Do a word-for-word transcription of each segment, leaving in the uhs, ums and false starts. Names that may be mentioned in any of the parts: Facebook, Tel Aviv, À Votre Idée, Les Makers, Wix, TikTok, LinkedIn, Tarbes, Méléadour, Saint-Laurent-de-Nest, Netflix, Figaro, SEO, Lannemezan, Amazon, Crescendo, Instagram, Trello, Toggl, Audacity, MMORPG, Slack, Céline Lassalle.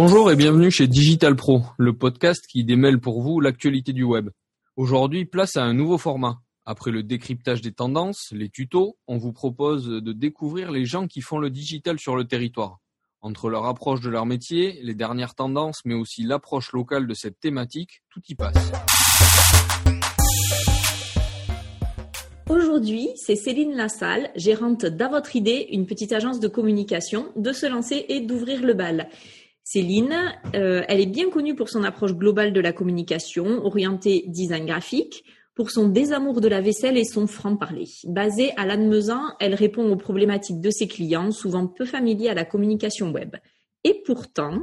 Bonjour et bienvenue chez Digital Pro, le podcast qui démêle pour vous l'actualité du web. Aujourd'hui, place à un nouveau format. Après le décryptage des tendances, les tutos, on vous propose de découvrir les gens qui font le digital sur le territoire. Entre leur approche de leur métier, les dernières tendances, mais aussi l'approche locale de cette thématique, tout y passe. Aujourd'hui, c'est Céline Lassalle, gérante d'À Votre Idée, une petite agence de communication, de se lancer et d'ouvrir le bal. Céline, euh, elle est bien connue pour son approche globale de la communication, orientée design graphique, pour son désamour de la vaisselle et son franc-parler. Basée à Lannemezan, elle répond aux problématiques de ses clients, souvent peu familiers à la communication web. Et pourtant...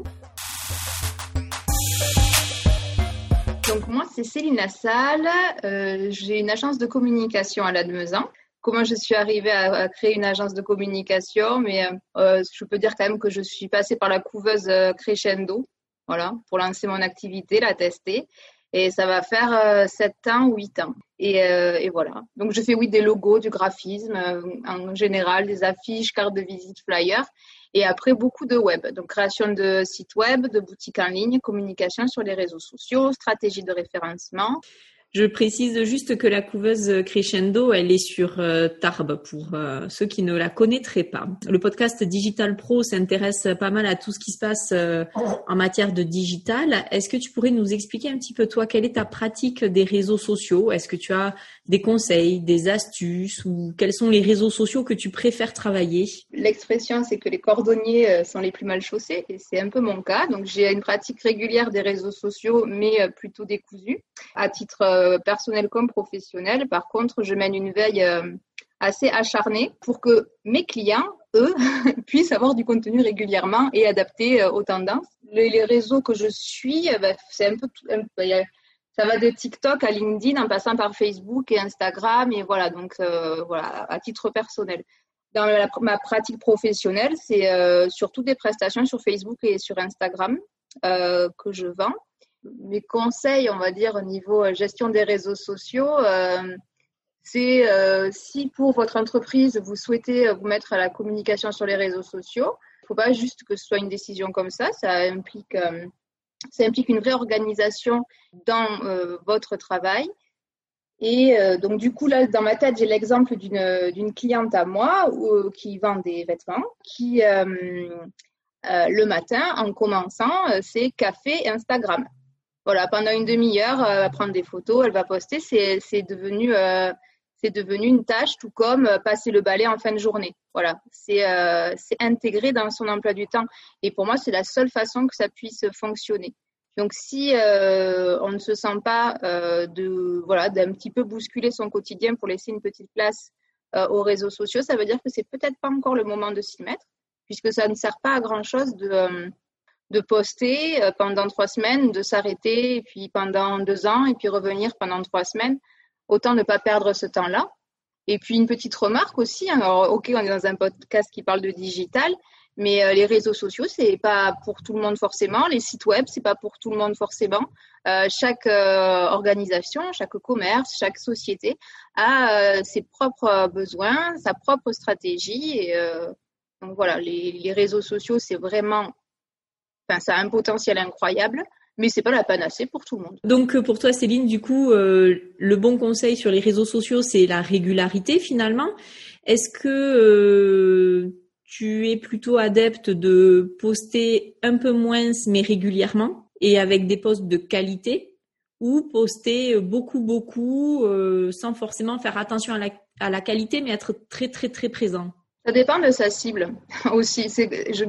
Donc moi, c'est Céline Lassalle, euh, j'ai une agence de communication à Lannemezan. Comment je suis arrivée à créer une agence de communication, mais euh, je peux dire quand même que je suis passée par la couveuse Crescendo, voilà, pour lancer mon activité, la tester, et ça va faire euh, sept ans, huit ans, et, euh, et voilà. Donc je fais oui des logos, du graphisme, euh, en général, des affiches, cartes de visite, flyers, et après beaucoup de web, donc création de sites web, de boutiques en ligne, communication sur les réseaux sociaux, stratégie de référencement. Je précise juste que la couveuse Crescendo, elle est sur euh, Tarbes pour euh, ceux qui ne la connaîtraient pas. Le podcast Digital Pro s'intéresse pas mal à tout ce qui se passe euh, en matière de digital. Est-ce que tu pourrais nous expliquer un petit peu, toi, quelle est ta pratique des réseaux sociaux? Est-ce que tu as des conseils, des astuces ou quels sont les réseaux sociaux que tu préfères travailler? L'expression, c'est que les cordonniers sont les plus mal chaussés et c'est un peu mon cas. Donc, j'ai une pratique régulière des réseaux sociaux, mais plutôt décousue à titre euh, personnel comme professionnel. Par contre, je mène une veille assez acharnée pour que mes clients, eux, puissent avoir du contenu régulièrement et adapté aux tendances. Les réseaux que je suis, c'est un peu, ça va de TikTok à LinkedIn en passant par Facebook et Instagram et voilà, donc euh, voilà, à titre personnel. Dans la, ma pratique professionnelle, c'est euh, surtout des prestations sur Facebook et sur Instagram euh, que je vends. Mes conseils, on va dire, au niveau gestion des réseaux sociaux, euh, c'est euh, si pour votre entreprise, vous souhaitez vous mettre à la communication sur les réseaux sociaux, il ne faut pas juste que ce soit une décision comme ça, ça implique, euh, ça implique une vraie organisation dans euh, votre travail. Et euh, donc, du coup, là, dans ma tête, j'ai l'exemple d'une, d'une cliente à moi où, qui vend des vêtements, qui, euh, euh, le matin, en commençant, euh, c'est café Instagram. Voilà, pendant une demi-heure, elle va prendre des photos, elle va poster. C'est, c'est devenu, euh, c'est devenu une tâche, tout comme passer le balai en fin de journée. Voilà, c'est, euh, c'est intégré dans son emploi du temps. Et pour moi, c'est la seule façon que ça puisse fonctionner. Donc, si euh, on ne se sent pas euh, de, voilà, d'un petit peu bousculer son quotidien pour laisser une petite place euh, aux réseaux sociaux, ça veut dire que c'est peut-être pas encore le moment de s'y mettre, puisque ça ne sert pas à grand-chose de... Euh, de poster pendant trois semaines, de s'arrêter, et puis pendant deux ans, et puis revenir pendant trois semaines. Autant ne pas perdre ce temps-là. Et puis, une petite remarque aussi. Alors, OK, on est dans un podcast qui parle de digital, mais les réseaux sociaux, c'est pas pour tout le monde forcément. Les sites web, c'est pas pour tout le monde forcément. Euh, chaque euh, organisation, chaque commerce, chaque société a euh, ses propres besoins, sa propre stratégie. Et, euh, donc, voilà, les, les réseaux sociaux, c'est vraiment... Enfin, ça a un potentiel incroyable, mais c'est pas la panacée pour tout le monde. Donc, pour toi, Céline, du coup, euh, le bon conseil sur les réseaux sociaux, c'est la régularité, finalement. Est-ce que euh, tu es plutôt adepte de poster un peu moins, mais régulièrement, et avec des posts de qualité, ou poster beaucoup, beaucoup, euh, sans forcément faire attention à la, à la qualité, mais être très, très, très présent? Ça dépend de sa cible aussi. C'est, je,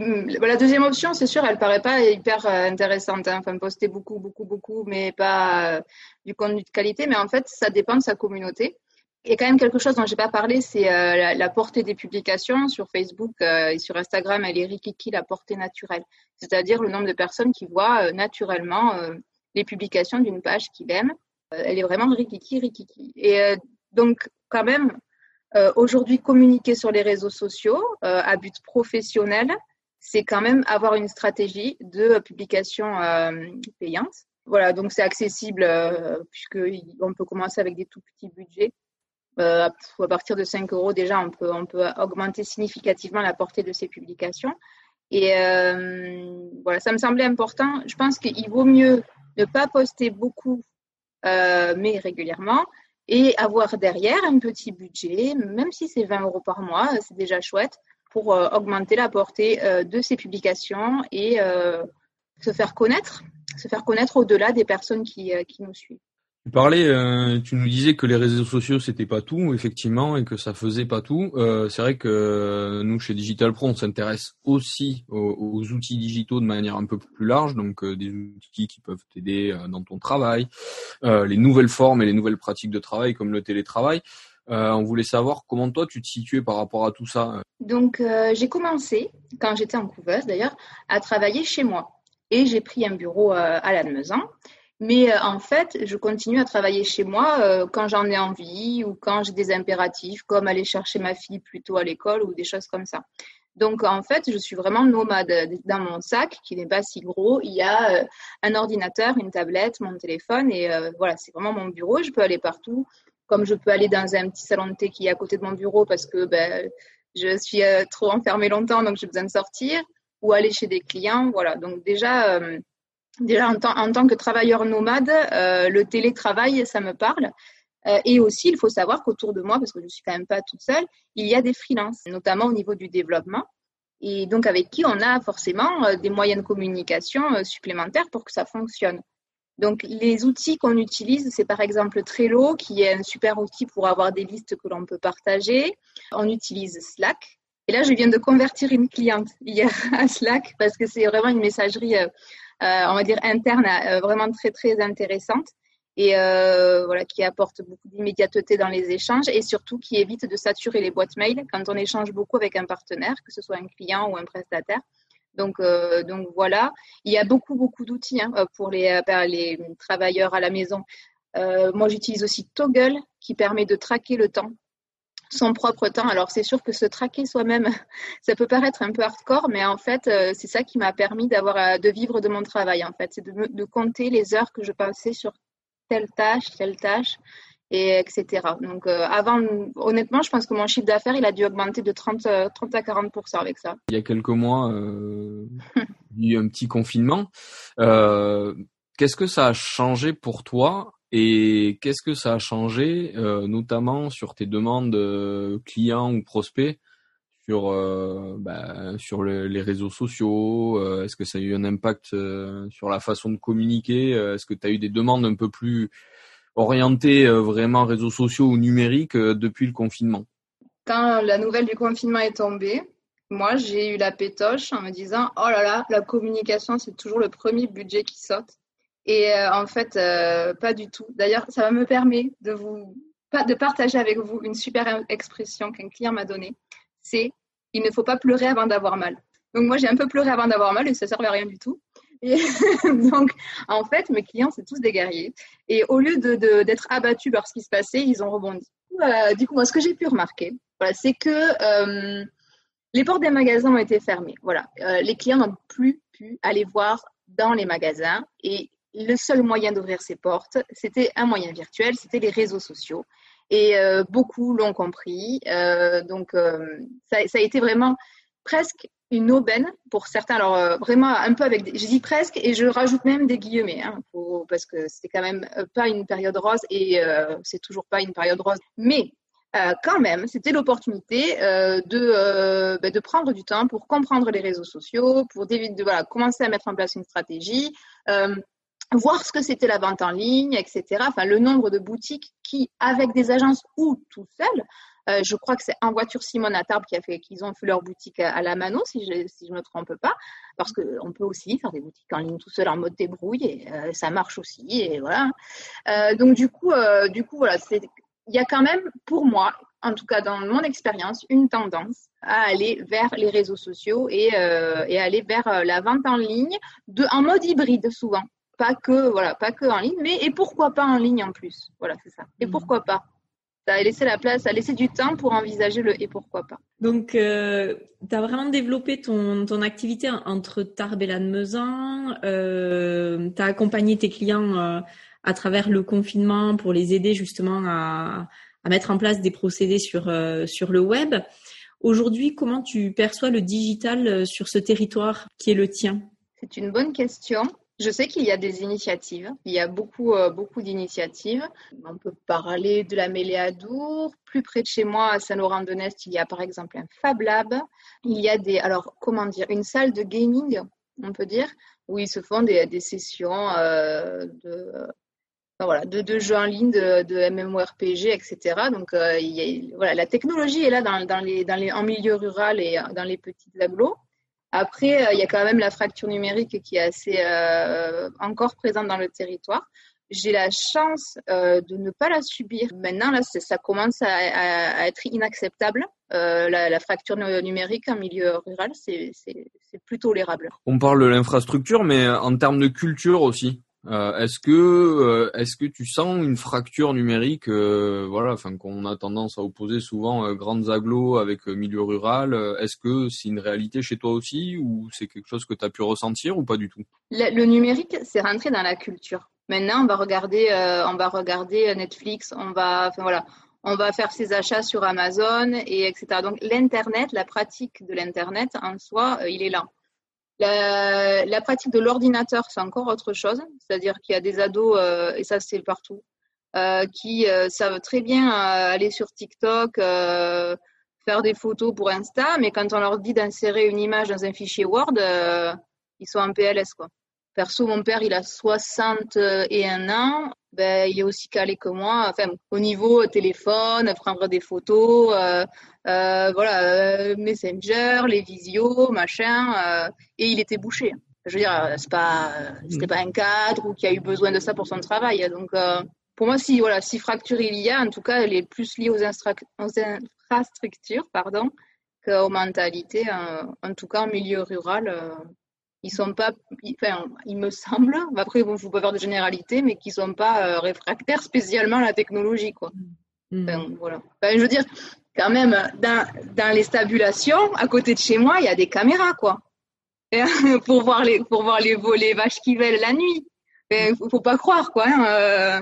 la deuxième option, c'est sûr, elle paraît pas hyper intéressante. Hein. Enfin, poster beaucoup, beaucoup, beaucoup, mais pas euh, du contenu de qualité. Mais en fait, ça dépend de sa communauté. Il y a quand même quelque chose dont j'ai pas parlé, c'est euh, la, la portée des publications sur Facebook euh, et sur Instagram. Elle est rikiki, la portée naturelle, c'est-à-dire le nombre de personnes qui voient euh, naturellement euh, les publications d'une page qu'ils aiment. Euh, elle est vraiment rikiki, rikiki. Et euh, donc, quand même. Euh, aujourd'hui, communiquer sur les réseaux sociaux euh, à but professionnel, c'est quand même avoir une stratégie de publication euh, payante. Voilà, donc c'est accessible euh, puisqu'on peut commencer avec des tout petits budgets. Euh, à partir de cinq euros, déjà, on peut, on peut augmenter significativement la portée de ces publications. Et euh, voilà, ça me semblait important. Je pense qu'il vaut mieux ne pas poster beaucoup, euh, mais régulièrement, et avoir derrière un petit budget, même si c'est vingt euros par mois, c'est déjà chouette, pour euh, augmenter la portée euh, de ses publications et euh, se faire connaître, se faire connaître au-delà des personnes qui, euh, qui nous suivent. Tu parlais, euh, tu nous disais que les réseaux sociaux, c'était pas tout, effectivement, et que ça faisait pas tout. Euh, c'est vrai que euh, nous, chez Digital Pro, on s'intéresse aussi aux, aux outils digitaux de manière un peu plus large, donc euh, des outils qui peuvent t'aider euh, dans ton travail, euh, les nouvelles formes et les nouvelles pratiques de travail comme le télétravail. Euh, on voulait savoir comment toi, tu te situais par rapport à tout ça. Donc, euh, j'ai commencé, quand j'étais en couveuse d'ailleurs, à travailler chez moi. Et j'ai pris un bureau euh, à Lannemezan. Mais euh, en fait, je continue à travailler chez moi euh, quand j'en ai envie ou quand j'ai des impératifs comme aller chercher ma fille plus tôt à l'école ou des choses comme ça. Donc, en fait, je suis vraiment nomade. Dans mon sac, qui n'est pas si gros, il y a euh, un ordinateur, une tablette, mon téléphone et euh, voilà, c'est vraiment mon bureau. Je peux aller partout, comme je peux aller dans un petit salon de thé qui est à côté de mon bureau parce que ben, je suis euh, trop enfermée longtemps, donc j'ai besoin de sortir ou aller chez des clients. Voilà, donc déjà... Euh, Déjà, en tant, en tant que travailleur nomade, euh, le télétravail, ça me parle. Euh, et aussi, il faut savoir qu'autour de moi, parce que je ne suis quand même pas toute seule, il y a des freelances, notamment au niveau du développement. Et donc, avec qui on a forcément euh, des moyens de communication euh, supplémentaires pour que ça fonctionne. Donc, les outils qu'on utilise, c'est par exemple Trello, qui est un super outil pour avoir des listes que l'on peut partager. On utilise Slack. Et là, je viens de convertir une cliente hier à Slack, parce que c'est vraiment une messagerie... Euh, Euh, on va dire interne, euh, vraiment très très intéressante et euh, voilà, qui apporte beaucoup d'immédiateté dans les échanges et surtout qui évite de saturer les boîtes mail quand on échange beaucoup avec un partenaire, que ce soit un client ou un prestataire. Donc, euh, donc voilà, il y a beaucoup beaucoup d'outils hein, pour les, les travailleurs à la maison. Euh, moi j'utilise aussi Toggl qui permet de traquer le temps, son propre temps. Alors c'est sûr que se traquer soi-même, ça peut paraître un peu hardcore, mais en fait c'est ça qui m'a permis d'avoir de vivre de mon travail en fait, c'est de, de compter les heures que je passais sur telle tâche, telle tâche, et etc. Donc euh, avant, honnêtement, je pense que mon chiffre d'affaires, il a dû augmenter de trente à quarante pour cent avec ça. Il y a quelques mois, euh, il y a eu un petit confinement. Euh, qu'est-ce que ça a changé pour toi ? Et qu'est-ce que ça a changé, euh, notamment sur tes demandes euh, clients ou prospects, sur, euh, bah, sur le, les réseaux sociaux euh, est-ce que ça a eu un impact euh, sur la façon de communiquer euh, est-ce que tu as eu des demandes un peu plus orientées euh, vraiment réseaux sociaux ou numériques euh, depuis le confinement? Quand la nouvelle du confinement est tombée, moi j'ai eu la pétoche en me disant « Oh là là, la communication, c'est toujours le premier budget qui saute ». Et euh, en fait, euh, pas du tout. D'ailleurs, ça me permet de vous de partager avec vous une super expression qu'un client m'a donnée. C'est « il ne faut pas pleurer avant d'avoir mal ». Donc moi, j'ai un peu pleuré avant d'avoir mal et ça ne servait à rien du tout. Et donc, en fait, mes clients, c'est tous des guerriers. Et au lieu de, de, d'être abattus par ce qui se passait, ils ont rebondi. Euh, du coup, moi, ce que j'ai pu remarquer, voilà, c'est que euh, les portes des magasins ont été fermées. Voilà. Euh, les clients n'ont plus pu aller voir dans les magasins et le seul moyen d'ouvrir ses portes, c'était un moyen virtuel, c'était les réseaux sociaux. Et euh, beaucoup l'ont compris. Euh, donc, euh, ça, ça a été vraiment presque une aubaine pour certains. Alors, euh, vraiment un peu avec... Des, je dis presque et je rajoute même des guillemets hein, pour, parce que c'était quand même pas une période rose et euh, c'est toujours pas une période rose. Mais euh, quand même, c'était l'opportunité euh, de, euh, bah, de prendre du temps pour comprendre les réseaux sociaux, pour dé- de, voilà, commencer à mettre en place une stratégie, euh, voir ce que c'était la vente en ligne, et cetera. Enfin, le nombre de boutiques qui, avec des agences ou tout seul, euh, je crois que c'est En Voiture Simone à Tarbes qui a fait, qu'ils ont fait leur boutique à, à la mano, si je si je me trompe pas, parce que on peut aussi faire des boutiques en ligne tout seul en mode débrouille et euh, ça marche aussi et voilà. Euh, donc du coup, euh, du coup voilà, c'est il y a quand même pour moi, en tout cas dans mon expérience, une tendance à aller vers les réseaux sociaux et euh, et aller vers la vente en ligne de en mode hybride souvent. Pas que, voilà, pas que en ligne, mais et pourquoi pas en ligne en plus. Voilà, c'est ça. Et pourquoi pas. Ça a laissé la place, ça a laissé du temps pour envisager le et pourquoi pas. Donc, euh, tu as vraiment développé ton, ton activité entre Tarbes et Lannemezan. Euh, tu as accompagné tes clients euh, à travers le confinement pour les aider justement à, à mettre en place des procédés sur, euh, sur le web. Aujourd'hui, comment tu perçois le digital sur ce territoire qui est le tien ? C'est une bonne question. Je sais qu'il y a des initiatives, il y a beaucoup, euh, beaucoup d'initiatives. On peut parler de la Méléadour. Plus près de chez moi, à Saint-Laurent-de-Nest, il y a par exemple un Fab Lab. Il y a des, alors comment dire, une salle de gaming, on peut dire, où ils se font des, des sessions euh, de, enfin, voilà, de, de jeux en ligne, de, de MMORPG, et cetera. Donc euh, il y a, voilà, la technologie est là dans, dans les, dans les, en milieu rural et dans les petites agglos. Après, il y a quand même la fracture numérique qui est assez euh, encore présente dans le territoire. J'ai la chance euh, de ne pas la subir. Maintenant, là, ça commence à, à, à être inacceptable. Euh, la, la fracture numérique en milieu rural, c'est, c'est, c'est plus tolérable. On parle de l'infrastructure, mais en termes de culture aussi. Euh, est-ce que euh, est-ce que tu sens une fracture numérique, euh, voilà, enfin qu'on a tendance à opposer souvent euh, grandes agglos avec euh, milieu rural. Euh, est-ce que c'est une réalité chez toi aussi, ou c'est quelque chose que tu as pu ressentir ou pas du tout ? Le, le numérique, c'est rentré dans la culture. Maintenant, on va regarder, euh, on va regarder Netflix, on va, enfin voilà, on va faire ses achats sur Amazon et et cetera. Donc l'internet, la pratique de l'internet en soi, euh, il est là. La, la pratique de l'ordinateur, c'est encore autre chose, c'est-à-dire qu'il y a des ados, euh, et ça c'est partout, euh, qui euh, savent très bien euh, aller sur TikTok, euh, faire des photos pour Insta, mais quand on leur dit d'insérer une image dans un fichier Word, euh, ils sont en P L S, quoi. Perso, mon père, il a soixante et un ans, ben, il est aussi calé que moi, enfin, au niveau téléphone, prendre des photos, euh, euh, voilà, euh, Messenger, les visios, machin, euh, et il était bouché. Je veux dire, c'est pas, c'était pas un cadre ou qui a eu besoin de ça pour son travail. Donc, euh, pour moi, si, voilà, si fracture il y a, en tout cas, elle est plus liée aux, instra- aux infrastructures, pardon, qu'aux mentalités, euh, en tout cas, en milieu rural. Euh, Ils sont pas, enfin, il me semble, après bon, je ne peux pas faire de généralité, mais qui ne sont pas euh, réfractaires spécialement à la technologie, quoi. Mmh. Enfin, voilà. Enfin, je veux dire, quand même, dans, dans les stabulations, à côté de chez moi, il y a des caméras, quoi. Et, pour voir les, pour voir les, les vaches qui bêlent la nuit. Il ne faut pas croire, quoi. Hein, euh,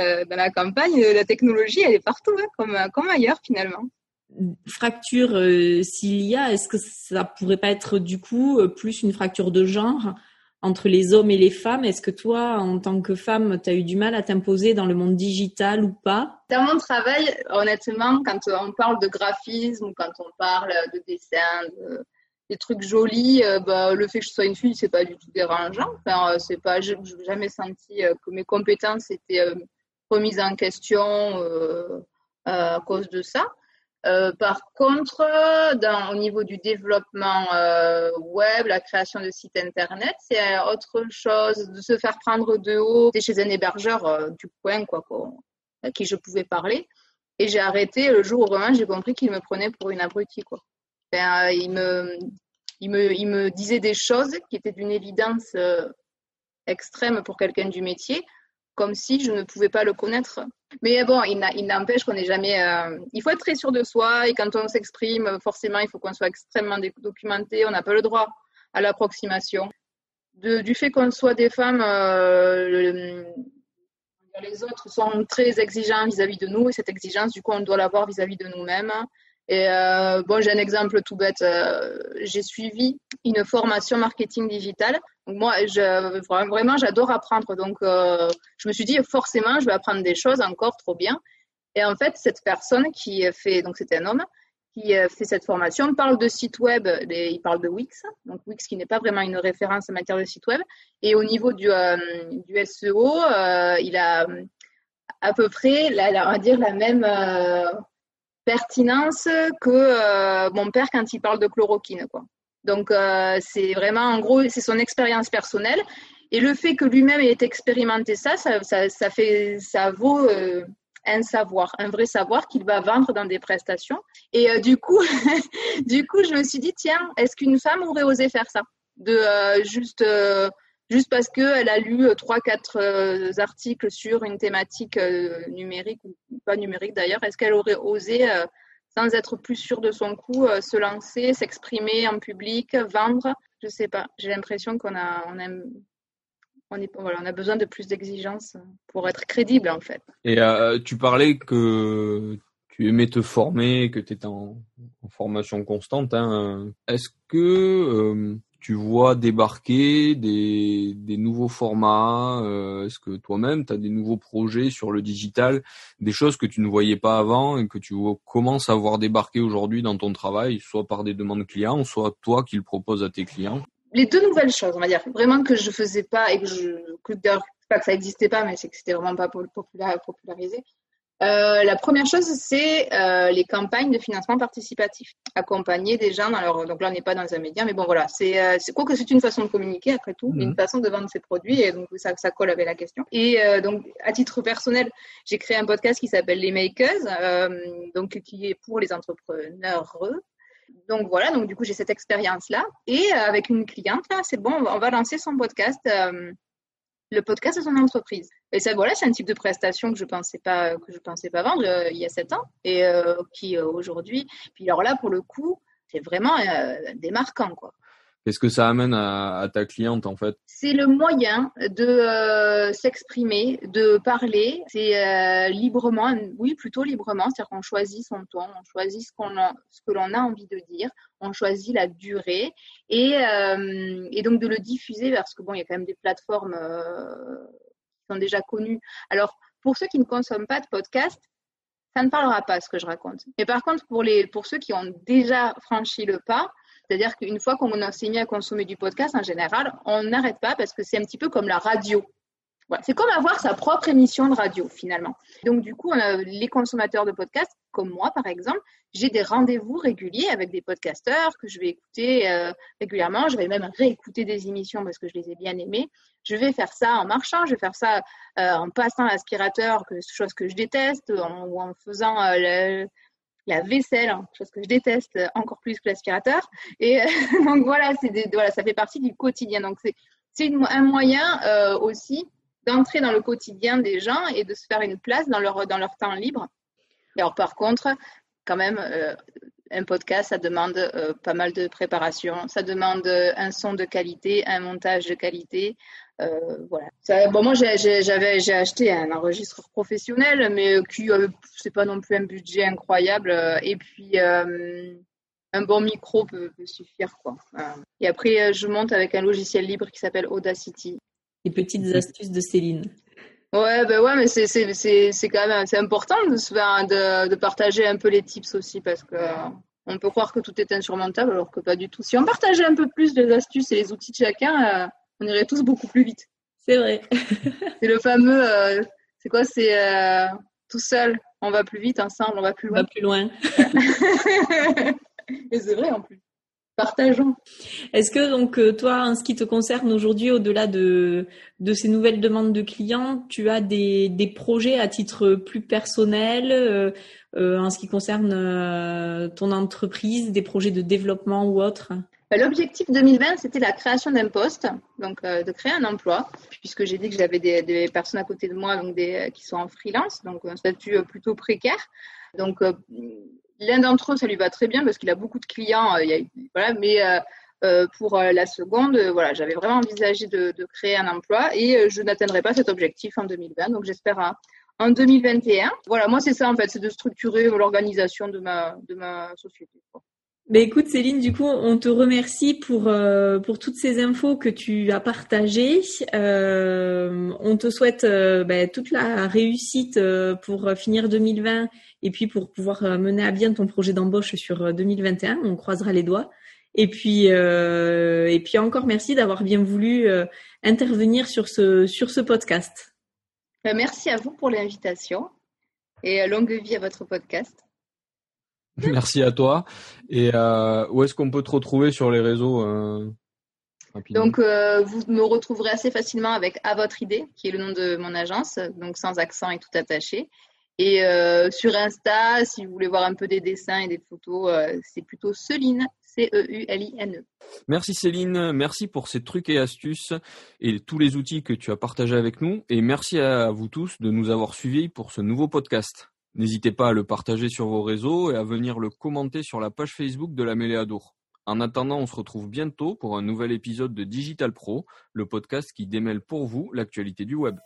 euh, dans la campagne, la technologie, elle est partout, hein, comme, comme ailleurs, finalement. Fracture, euh, s'il y a, est-ce que ça pourrait pas être du coup plus une fracture de genre entre les hommes et les femmes ? Est-ce que toi, en tant que femme, tu as eu du mal à t'imposer dans le monde digital ou pas ? Dans mon travail, honnêtement, quand on parle de graphisme ou quand on parle de dessin, de, des trucs jolis, euh, bah, le fait que je sois une fille, c'est pas du tout dérangeant. Enfin, euh, c'est pas, je n'ai jamais senti euh, que mes compétences étaient euh, remises en question euh, euh, à cause de ça. Euh, par contre, dans, au niveau du développement euh, web, la création de sites internet, c'est euh, autre chose. De se faire prendre de haut, c'est chez un hébergeur euh, du coin, quoi, quoi, à qui je pouvais parler. Et j'ai arrêté le jour où vraiment j'ai compris qu'il me prenait pour une abrutie, quoi. Enfin, euh, il me, il me, il me disait des choses qui étaient d'une évidence euh, extrême pour quelqu'un du métier, comme si je ne pouvais pas le connaître. Mais bon, il, n'a, il n'empêche qu'on n'est jamais... Euh, il faut être très sûr de soi et quand on s'exprime, forcément, il faut qu'on soit extrêmement documenté. On n'a pas le droit à l'approximation. De, du fait qu'on soit des femmes, euh, le, les autres sont très exigeants vis-à-vis de nous et cette exigence, du coup, on doit l'avoir vis-à-vis de nous-mêmes. Et euh, bon, j'ai un exemple tout bête. Euh, j'ai suivi une formation marketing digital. Donc moi, je, vraiment, j'adore apprendre. Donc, euh, je me suis dit forcément, je vais apprendre des choses encore trop bien. Et en fait, cette personne qui fait, donc c'était un homme, qui fait cette formation, parle de site web. Et il parle de Wix, donc Wix qui n'est pas vraiment une référence en matière de site web. Et au niveau du, euh, du S E O, euh, il a à peu près, là, on va dire la même. Euh, pertinence que euh, mon père quand il parle de chloroquine, quoi. Donc, euh, c'est vraiment, en gros, c'est son expérience personnelle. Et le fait que lui-même ait expérimenté ça, ça, ça, ça, fait, ça vaut euh, un savoir, un vrai savoir qu'il va vendre dans des prestations. Et euh, du coup, du coup, je me suis dit, tiens, est-ce qu'une femme aurait osé faire ça ? De euh, juste... Euh, Juste parce qu'elle a lu trois quatre articles sur une thématique numérique, ou pas numérique d'ailleurs, est-ce qu'elle aurait osé, sans être plus sûre de son coup, se lancer, s'exprimer en public, vendre ? Je ne sais pas, j'ai l'impression qu'on a, on aime, on est, voilà, on a besoin de plus d'exigences pour être crédible en fait. Et euh, tu parlais que... tu aimais te former, que tu étais en, en formation constante, hein, est-ce que euh, tu vois débarquer des, des nouveaux formats, euh, est-ce que toi-même tu as des nouveaux projets sur le digital, des choses que tu ne voyais pas avant et que tu commences à voir débarquer aujourd'hui dans ton travail, soit par des demandes clients, soit toi qui le proposes à tes clients? Les deux nouvelles choses, on va dire, vraiment que je faisais pas et que je, que d'ailleurs, pas que ça n'existait pas, mais c'est que c'était vraiment pas popularisé. Euh, la première chose, c'est euh, les campagnes de financement participatif, accompagner des gens dans leur. Donc là, on n'est pas dans un média, mais bon, voilà, c'est, euh, c'est quoi que c'est une façon de communiquer après tout, mmh. une façon de vendre ses produits, et donc ça, ça colle avec la question. Et euh, donc, à titre personnel, j'ai créé un podcast qui s'appelle Les Makers, euh, donc qui est pour les entrepreneurs. Donc voilà, donc du coup, j'ai cette expérience-là, et euh, avec une cliente là, c'est bon, on va, on va lancer son podcast. Euh, Le podcast de son entreprise. Et ça, voilà, c'est un type de prestation que je pensais pas, que je pensais pas vendre euh, il y a sept ans et euh, qui euh, aujourd'hui. Puis alors là, pour le coup, c'est vraiment euh, démarquant, quoi. Qu'est-ce que ça amène à, à ta cliente, en fait ? C'est le moyen de euh, s'exprimer, de parler. C'est euh, librement, oui, plutôt librement. C'est-à-dire qu'on choisit son ton, on choisit ce, qu'on a, ce que l'on a envie de dire, on choisit la durée. Et, euh, et donc, de le diffuser, parce que bon, il y a quand même des plateformes euh, qui sont déjà connues. Alors, pour ceux qui ne consomment pas de podcast, ça ne parlera pas, ce que je raconte. Mais par contre, pour, les, pour ceux qui ont déjà franchi le pas, c'est-à-dire qu'une fois qu'on s'est mis à consommer du podcast, en général, on n'arrête pas parce que c'est un petit peu comme la radio. Voilà. C'est comme avoir sa propre émission de radio, finalement. Donc, du coup, on a les consommateurs de podcasts, comme moi, par exemple, j'ai des rendez-vous réguliers avec des podcasteurs que je vais écouter euh, régulièrement. Je vais même réécouter des émissions parce que je les ai bien aimées. Je vais faire ça en marchant, je vais faire ça euh, en passant l'aspirateur, chose que je déteste, en, ou en faisant... Euh, le, la vaisselle, chose que je déteste encore plus que l'aspirateur. Et euh, donc voilà, c'est des, voilà, ça fait partie du quotidien. Donc c'est, c'est une, un moyen euh, aussi d'entrer dans le quotidien des gens et de se faire une place dans leur, dans leur temps libre. Et alors par contre, quand même, euh, un podcast, ça demande euh, pas mal de préparation. Ça demande un son de qualité, un montage de qualité. Euh, voilà. Ça, bon, moi, j'ai, j'ai, j'avais, j'ai acheté un enregistreur professionnel, mais qui, euh, c'est pas non plus un budget incroyable. Euh, et puis, euh, un bon micro peut, peut suffire, quoi. Euh, et après, je monte avec un logiciel libre qui s'appelle Audacity. Les petites astuces de Céline. Ouais, ben ouais, mais c'est, c'est, c'est, c'est quand même, c'est important de se faire, de, de partager un peu les tips aussi, parce que. On peut croire que tout est insurmontable, alors que pas du tout. Si on partageait un peu plus les astuces et les outils de chacun, euh, on irait tous beaucoup plus vite. C'est vrai. C'est le fameux, euh, c'est quoi, c'est euh, tout seul, on va plus vite, ensemble, on va plus loin. On va plus loin. Et c'est vrai en plus. Partageons. Est-ce que donc toi, en ce qui te concerne aujourd'hui, au-delà de, de ces nouvelles demandes de clients, tu as des, des projets à titre plus personnel, euh, euh, en ce qui concerne euh, ton entreprise, des projets de développement ou autre ? L'objectif deux mille vingt, c'était la création d'un poste, donc euh, de créer un emploi, puisque j'ai dit que j'avais des, des personnes à côté de moi donc des, qui sont en freelance, donc un statut plutôt précaire. Donc, euh, l'un d'entre eux, ça lui va très bien parce qu'il a beaucoup de clients, euh, il y a, voilà, mais euh, euh, pour euh, la seconde, euh, voilà, j'avais vraiment envisagé de, de créer un emploi et euh, je n'atteindrai pas cet objectif en deux mille vingt, donc j'espère à, en deux mille vingt et un. Voilà, moi, c'est ça en fait, c'est de structurer l'organisation de ma, de ma société, quoi. Ben écoute Céline, du coup, on te remercie pour euh, pour toutes ces infos que tu as partagées. Euh, on te souhaite euh, ben, toute la réussite euh, pour finir deux mille vingt et puis pour pouvoir euh, mener à bien ton projet d'embauche sur deux mille vingt et un. On croisera les doigts. Et puis euh, et puis encore merci d'avoir bien voulu euh, intervenir sur ce sur ce podcast. Merci à vous pour l'invitation et longue vie à votre podcast. Merci à toi. Et euh, où est-ce qu'on peut te retrouver sur les réseaux euh, Donc, euh, vous me retrouverez assez facilement avec À Votre Idée, qui est le nom de mon agence, donc sans accent et tout attaché. Et euh, sur Insta, si vous voulez voir un peu des dessins et des photos, euh, c'est plutôt Céline, C E U L I N E. Merci Céline, merci pour ces trucs et astuces et tous les outils que tu as partagés avec nous. Et merci à vous tous de nous avoir suivis pour ce nouveau podcast. N'hésitez pas à le partager sur vos réseaux et à venir le commenter sur la page Facebook de la Méléadour. En attendant, on se retrouve bientôt pour un nouvel épisode de Digital Pro, le podcast qui démêle pour vous l'actualité du web.